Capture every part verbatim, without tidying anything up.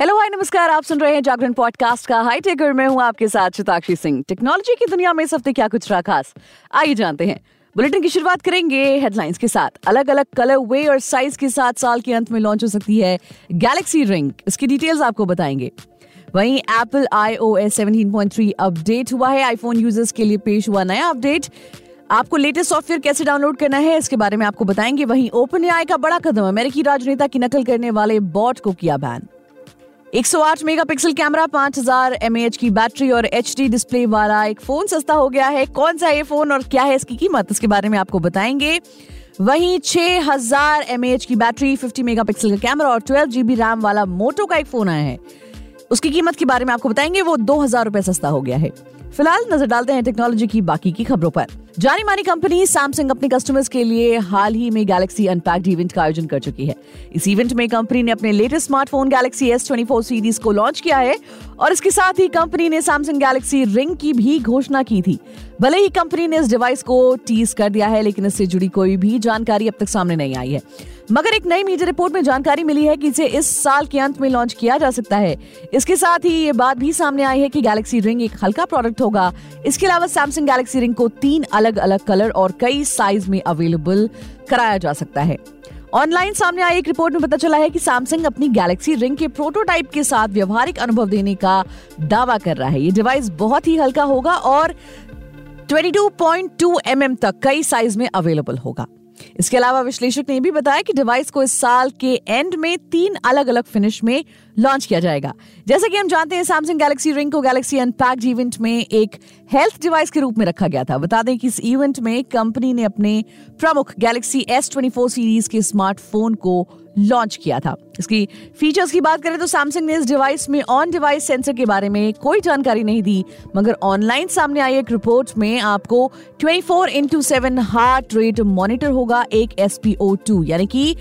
Hello hi नमस्कार, आप सुन रहे हैं जागरण पॉडकास्ट का हाईटेक और मैं हूं आपके साथ शिताक्षी सिंह। टेक्नोलॉजी की दुनिया में इस हफ्ते क्या कुछ रहा खास, आइए जानते हैं। बुलेटिन की शुरुआत करेंगे हेडलाइंस के साथ। अलग अलग कलर वे और साइज के साथ साल के अंत में लॉन्च हो सकती है गैलेक्सी रिंग, इसकी डिटेल्स आपको बताएंगे। वहीं एपल आईओएस सत्रह पॉइंट तीन अपडेट हुआ है, आईफोन यूजर्स के लिए पेश हुआ नया अपडेट। आपको लेटेस्ट सॉफ्टवेयर कैसे डाउनलोड करना है इसके बारे में आपको बताएंगे। वहीं ओपनएआई का बड़ा कदम, अमेरिकी राजनेता की नकल करने वाले बॉट को किया बैन। एक सौ आठ मेगापिक्सल कैमरा, पांच हज़ार एमएएच की बैटरी और एचडी डिस्प्ले वाला एक फोन सस्ता हो गया है। कौन सा ये फोन और क्या है इसकी कीमत, इसके बारे में आपको बताएंगे। वहीं छह हज़ार एमएएच की बैटरी, पचास मेगापिक्सल का कैमरा और बारह जीबी रैम वाला मोटो का एक फोन आया है, उसकी कीमत के बारे में आपको बताएंगे। वो दो हजार रुपए सस्ता हो गया है। फिलहाल नजर डालते हैं टेक्नोलॉजी की बाकी की खबरों पर। जानी मानी कंपनी सैमसंग अपने कस्टमर्स के लिए हाल ही में गैलेक्सी अनपैक्ड इवेंट का आयोजन कर चुकी है। इस इवेंट में कंपनी ने अपने लेटेस्ट स्मार्टफोन गैलेक्सी एस चौबीस सीरीज को लॉन्च किया है और इसके साथ ही कंपनी ने सैमसंग गैलेक्सी रिंग की भी घोषणा की थी। भले ही कंपनी ने इस डिवाइस को टीज कर दिया है, लेकिन इससे जुड़ी कोई भी जानकारी अब तक सामने नहीं आई है। मगर एक नई मीडिया रिपोर्ट में जानकारी मिली है कि इसे इस साल के अंत में लॉन्च किया जा सकता है। इसके साथ ही ये बात भी सामने आई है कि गैलेक्सी रिंग एक हल्का प्रोडक्ट होगा। इसके अलावा सैमसंग गैलेक्सी रिंग को तीन अलग अलग कलर और कई साइज में अवेलेबल कराया जा सकता है। ऑनलाइन सामने आई एक रिपोर्ट में पता चला है कि सैमसंग अपनी गैलेक्सी रिंग के प्रोटोटाइप के साथ व्यवहारिक अनुभव देने का दावा कर रहा है। ये डिवाइस बहुत ही हल्का होगा और बाईस पॉइंट दो एमएम तक कई साइज में अवेलेबल होगा। इसके अलावा विश्लेषक ने भी बताया कि डिवाइस को इस साल के एंड में तीन अलग अलग फिनिश में लॉन्च किया जाएगा। जैसा कि हम जानते हैं, सैमसंग गैलेक्सी रिंग को गैलेक्सी अनपैक्ड इवेंट में एक हेल्थ डिवाइस के रूप में रखा गया था। बता दें कि इस इवेंट में कंपनी ने अपने प्रमुख गैलेक्सी एस चौबीस सीरीज के स्मार्टफोन को लॉन्च किया था। इसकी फीचर्स की बात करें तो सैमसंग ने इस डिवाइस में ऑन डिवाइस सेंसर के बारे में कोई जानकारी नहीं दी, मगर ऑनलाइन सामने आई एक रिपोर्ट में आपको चौबीस into seven heart rate monitor होगा, एक एस पी ओ टू यानी कि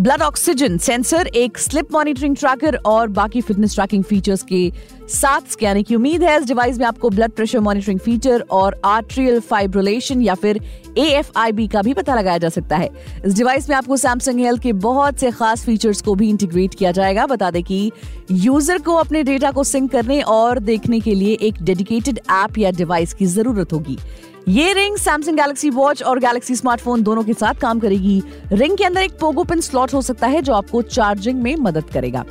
ब्लड ऑक्सीजन सेंसर, एक स्लिप मॉनिटरिंग ट्रैकर और बाकी फिटनेस ट्रैकिंग फीचर्स के साथ स्कैनिंग की उम्मीद है। इस डिवाइस में आपको ब्लड प्रेशर मॉनिटरिंग फीचर और आर्ट्रियल फाइब्रिलेशन या फिर ए एफ आई बी का भी पता लगाया जा सकता है। इस डिवाइस में आपको सैमसंग हेल्थ के बहुत से खास फीचर्स को भी इंटीग्रेट किया जाएगा। बता दें कि यूजर को अपने डेटा को सिंक करने और देखने के लिए एक डेडिकेटेड ऐप या डिवाइस की जरूरत होगी। ये रिंग सैमसंग गैलेक्सी वॉच और गैलेक्सी स्मार्टफोन दोनों के साथ काम करेगी। रिंग के अंदर एक पोगो पिन स्लॉट हो सकता है जो आपको चार्जिंग में मदद करेगा।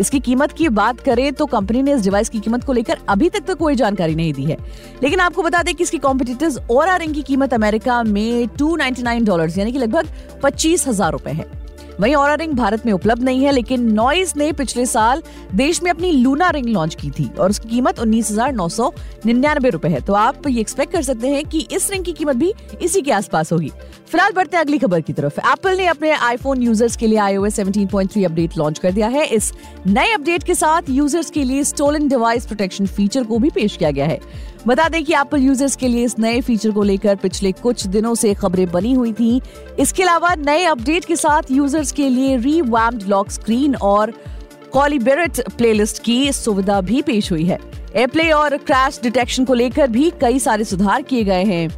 इसकी कीमत की बात करें तो कंपनी ने इस डिवाइस की कीमत को लेकर अभी तक तो कोई जानकारी नहीं दी है, लेकिन आपको बता दें कि इसकी कॉम्पिटिटर्स ओरा रिंग की कीमत अमेरिका में दो सौ निन्यानवे डॉलर यानी कि लगभग पच्चीस हजार रुपए है। वहीं ओरा रिंग भारत में उपलब्ध नहीं है, लेकिन नॉइज ने पिछले साल देश में अपनी लूना रिंग लॉन्च की थी और उसकी कीमत उन्नीस हजार नौ सौ निन्यानवे रुपए है। तो आप ये एक्सपेक्ट कर सकते हैं कि इस रिंग की कीमत भी इसी के आसपास होगी। फिलहाल बढ़ते हैं अगली खबर की तरफ। एप्पल ने अपने आईफोन यूजर्स के लिए आईओएस सत्रह पॉइंट तीन अपडेट लॉन्च कर दिया है। इस नए अपडेट के साथ यूजर्स के लिए स्टोलन डिवाइस प्रोटेक्शन फीचर को भी पेश किया गया है। बता दें कि एप्पल यूजर्स के लिए इस नए फीचर को लेकर पिछले कुछ दिनों से खबरें बनी हुई थी। इसके अलावा नए अपडेट के साथ यूजर्स के लिए रीवैम्ड लॉक स्क्रीन और कॉलीबेरेट प्लेलिस्ट की सुविधा भी पेश हुई है। एयरप्ले और क्रैश डिटेक्शन को लेकर भी कई सारे सुधार किए गए हैं।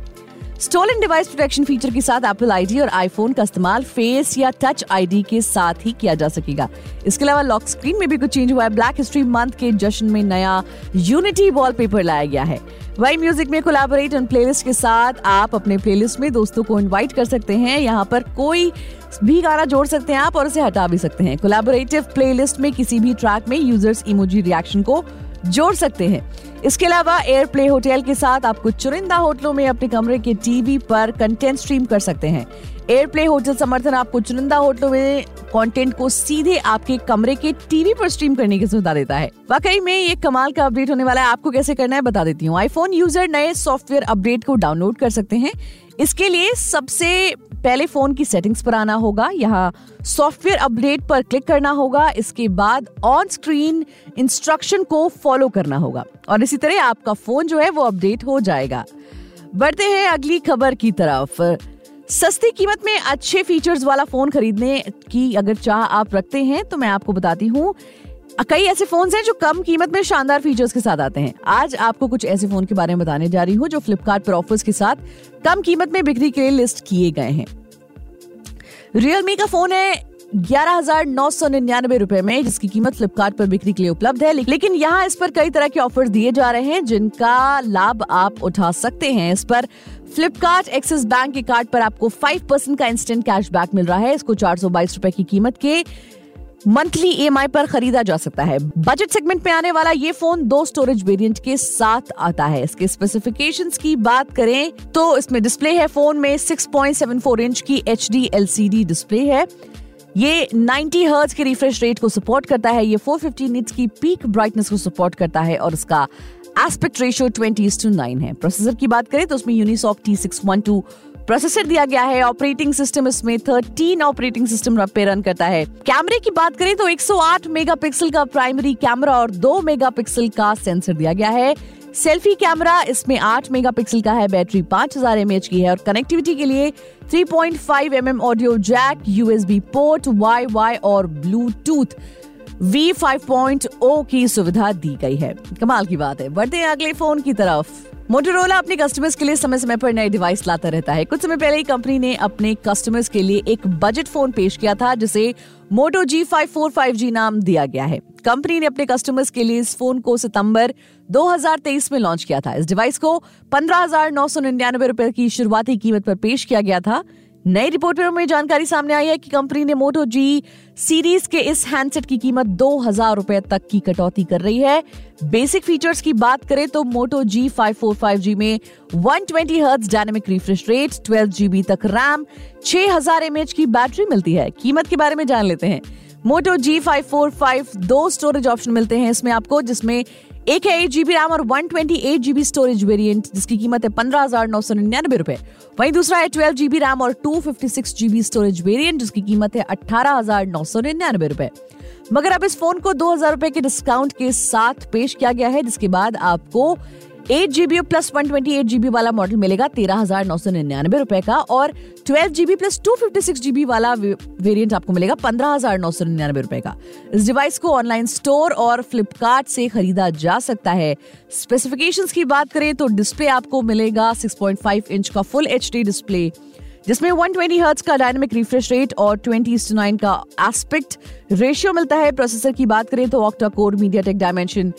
स्टोलन डिवाइस प्रोटेक्शन फीचर के साथ एप्पल आईडी और आईफोन का इस्तेमाल फेस या टच आईडी के साथ ही किया जा सकेगा। इसके अलावा लॉक स्क्रीन में भी कुछ चेंज हुआ है। ब्लैक हिस्ट्री मंथ के जश्न में नया यूनिटी वॉलपेपर लाया गया है। वही म्यूजिक में कोलैबोरेट ऑन प्लेलिस्ट के साथ आप अपने प्लेलिस्ट में दोस्तों को इन्वाइट कर सकते हैं। यहाँ पर कोई भी गाना जोड़ सकते हैं आप और उसे हटा भी सकते हैं। कोलैबोरेटिव प्लेलिस्ट में किसी भी ट्रैक में यूजर्स इमोजी रिएक्शन को जोड़ सकते हैं। इसके अलावा एयरप्ले होटल के साथ आपको चुनिंदा होटलों में अपने कमरे के टीवी पर कंटेंट स्ट्रीम कर सकते हैं। एयरप्ले होटल समर्थन आपको चुनिंदा होटलों में कंटेंट को सीधे आपके कमरे के टीवी पर स्ट्रीम करने की सुविधा देता है। वाकई में ये कमाल का अपडेट होने वाला है। आपको कैसे करना है बता देती हूँ। आईफोन यूजर नए सॉफ्टवेयर अपडेट को डाउनलोड कर सकते हैं। इसके लिए सबसे पहले फोन की सेटिंग्स पर आना होगा, यहाँ सॉफ्टवेयर अपडेट पर क्लिक करना होगा। इसके बाद ऑन स्क्रीन इंस्ट्रक्शन को फॉलो करना होगा और इसी तरह आपका फोन जो है वो अपडेट हो जाएगा। बढ़ते हैं अगली खबर की तरफ। सस्ती कीमत में अच्छे फीचर्स वाला फोन खरीदने की अगर चाह आप रखते हैं तो मैं आपको बताती हूँ, कई ऐसे फोन्स हैं जो कम कीमत में शानदार फीचर्स के साथ आते हैं। आज आपको कुछ ऐसे फोन के बारे में बताने जा रही हूँ जो फ्लिपकार्ट पर ऑफर्स के साथ कम कीमत में बिक्री के लिए लिस्ट किए गए हैं। रियलमी का फोन है ग्यारह हजार नौ सौ निन्यानवे रुपए में, जिसकी कीमत फ्लिपकार्ट पर बिक्री के लिए उपलब्ध है। लेकिन यहाँ इस पर कई तरह के ऑफर दिए जा रहे हैं जिनका लाभ आप उठा सकते हैं। इस पर फ्लिपकार्ट एक्सिस बैंक के कार्ड पर आपको पाँच परसेंट का इंस्टेंट कैशबैक मिल रहा है। इसको चार सौ बाईस रुपए की कीमत के मंथली ई एम आई पर खरीदा जा सकता है। बजट सेगमेंट में आने वाला ये फोन दो स्टोरेज वेरिएंट के साथ आता है। इसके स्पेसिफिकेशंस की बात करें तो इसमें डिस्प्ले है फोन में six point seven four inch की H D L C D display है। ये नब्बे हर्ट्ज के रिफ्रेश रेट को सपोर्ट करता है। ये चार सौ पचास निट्स की पीक ब्राइटनेस को सपोर्ट करता है और इसका एस्पेक्ट रेशियो बीस इस टू नौ है। प्रोसेसर की बात करें तो उसमें Unisoc T six one two processor दिया गया है। ऑपरेटिंग सिस्टम इसमें तेरह ऑपरेटिंग सिस्टम पे रन करता है। कैमरे की बात करें तो एक सौ आठ मेगापिक्सल का प्राइमरी कैमरा और दो मेगापिक्सल का सेंसर दिया गया है। सेल्फी कैमरा इसमें आठ मेगापिक्सल का है। बैटरी पाँच हजार एमएच की है और कनेक्टिविटी के लिए three point five M M audio jack, U S B port, wi wi और Bluetooth V five point zero की सुविधा दी गई है। कमाल की बात है। बढ़ते हैं अगले फोन की तरफ। मोटोरोला अपने कस्टमर्स के लिए समय समय पर नए डिवाइस लाता रहता है। कुछ समय पहले ही कंपनी ने अपने कस्टमर्स के लिए एक बजट फोन पेश किया था जिसे Moto G fifty four five G नाम दिया गया है। कंपनी ने अपने कस्टमर्स के लिए इस फोन को सितंबर दो हजार तेईस में लॉन्च किया था। इस डिवाइस को पंद्रह हजार नौ सौ निन्यानवे रुपए की शुरुआती कीमत पर पेश किया गया था। नई रिपोर्ट में जानकारी सामने आई है कि कंपनी ने मोटो जी सीरीज के इस हैंडसेट की कीमत दो हजार रुपए तक की कटौती कर रही है। बेसिक फीचर्स की बात करें तो Moto G five four five G में एक सौ बीस हर्ट्ज डायनेमिक रिफ्रेश रेट, बारह जीबी तक रैम, छह हजार एमएच की बैटरी मिलती है। कीमत के बारे में जान लेते हैं। Moto G five four five दो स्टोरेज ऑप्शन मिलते हैं इसमें आपको, जिसमें एक है एट जीबी रैम और one twenty eight GB storage variant जिसकी कीमत है पंद्रह हजार नौ सौ निन्यानवे रुपए। वहीं दूसरा है ट्वेल्व जीबी रैम और two fifty six GB storage variant जिसकी कीमत है अठारह हजार नौ सौ निन्यानवे रुपए। मगर अब इस फोन को दो हजार रुपए के डिस्काउंट के साथ पेश किया गया है, जिसके बाद आपको eight GB plus one twenty eight GB वाला मॉडल मिलेगा तेरह हजार नौ सौ निन्यानवे रुपए का और twelve GB plus two fifty six GB वाला वेरिएंट आपको मिलेगा पंद्रह हजार नौ सौ निन्यानवे रुपए का। इस डिवाइस को ऑनलाइन स्टोर और फ्लिपकार्ट से खरीदा जा सकता है। स्पेसिफिकेशंस की बात करें तो डिस्प्ले आपको मिलेगा सिक्स पॉइंट फाइव इंच का फुल एच डी डिस्प्ले जिसमें एक सौ बीस हर्ट्ज का डायनेमिक रिफ्रेश रेट और बीस इस टू नौ का एस्पेक्ट रेशियो मिलता है। प्रोसेसर की बात करें तो octa core MediaTek Dimension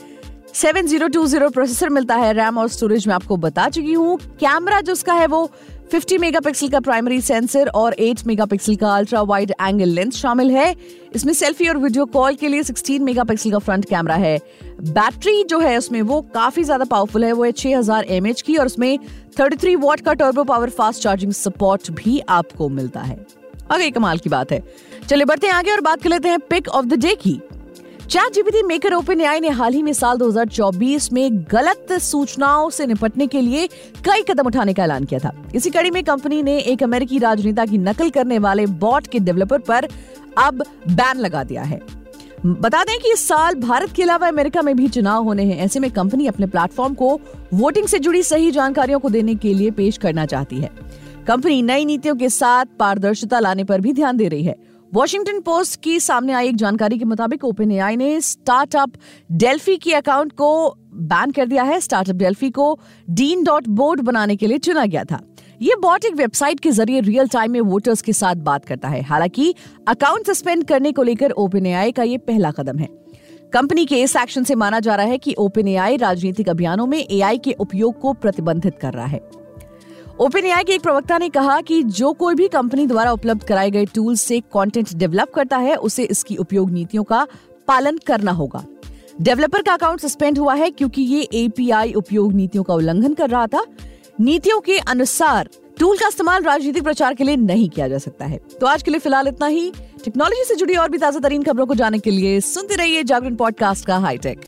seven zero two zero processor मिलता है। रैम और स्टोरेज में आपको बता चुकी हूँ। कैमरा जो उसका है वो पचास मेगापिक्सल का प्राइमरी सेंसर और आठ मेगापिक्सल का अल्ट्रा वाइड एंगल लेंस शामिल है। इसमें सेल्फी और वीडियो कॉल के लिए सोलह मेगापिक्सल का फ्रंट कैमरा है। बैटरी जो है उसमें वो काफी ज्यादा पावरफुल है, वो है छह हजार एमएच की और उसमें तैंतीस वॉट का turbo power fast charging support भी आपको मिलता है। अगर कमाल की बात है। चलिए बढ़ते हैं आगे और बात कर लेते हैं पिक ऑफ द डे की। ChatGPT maker OpenAI ने हाल ही में साल दो हजार चौबीस में गलत सूचनाओं से निपटने के लिए कई कदम उठाने का ऐलान किया था। इसी कड़ी में कंपनी ने एक अमेरिकी राजनेता की नकल करने वाले बॉट के डेवलपर पर अब बैन लगा दिया है। बता दें कि इस साल भारत के अलावा अमेरिका में भी चुनाव होने हैं। ऐसे में कंपनी अपने प्लेटफॉर्म को वोटिंग से जुड़ी सही जानकारियों को देने के लिए पेश करना चाहती है। कंपनी नई नीतियों के साथ पारदर्शिता लाने पर भी ध्यान दे रही है। वॉशिंगटन पोस्ट की सामने आई एक जानकारी के मुताबिक ओपन ए आई ने स्टार्टअप डेल्फी के अकाउंट को बैन कर दिया है। स्टार्टअप डेल्फी को डीन डॉट बोर्ड बनाने के लिए चुना गया था। ये बॉट एक वेबसाइट के जरिए रियल टाइम में वोटर्स के साथ बात करता है। हालांकि अकाउंट सस्पेंड करने को लेकर ओपन ए आई का ये पहला कदम है। कंपनी के इस एक्शन से माना जा रहा है कि ओपन ए आई राजनीतिक अभियानों में ए आई के उपयोग को प्रतिबंधित कर रहा है। ओपन ए आई के एक प्रवक्ता ने कहा कि जो कोई भी कंपनी द्वारा उपलब्ध कराए गए टूल से कंटेंट डेवलप करता है उसे इसकी उपयोग नीतियों का पालन करना होगा। डेवलपर का अकाउंट सस्पेंड हुआ है क्योंकि ये ए पी आई उपयोग नीतियों का उल्लंघन कर रहा था। नीतियों के अनुसार टूल का इस्तेमाल राजनीतिक प्रचार के लिए नहीं किया जा सकता है। तो आज के लिए फिलहाल इतना ही। टेक्नोलॉजी से जुड़ी और भी ताजा तरीन खबरों को जानने के लिए सुनते रहिए जागरण पॉडकास्ट का हाईटेक।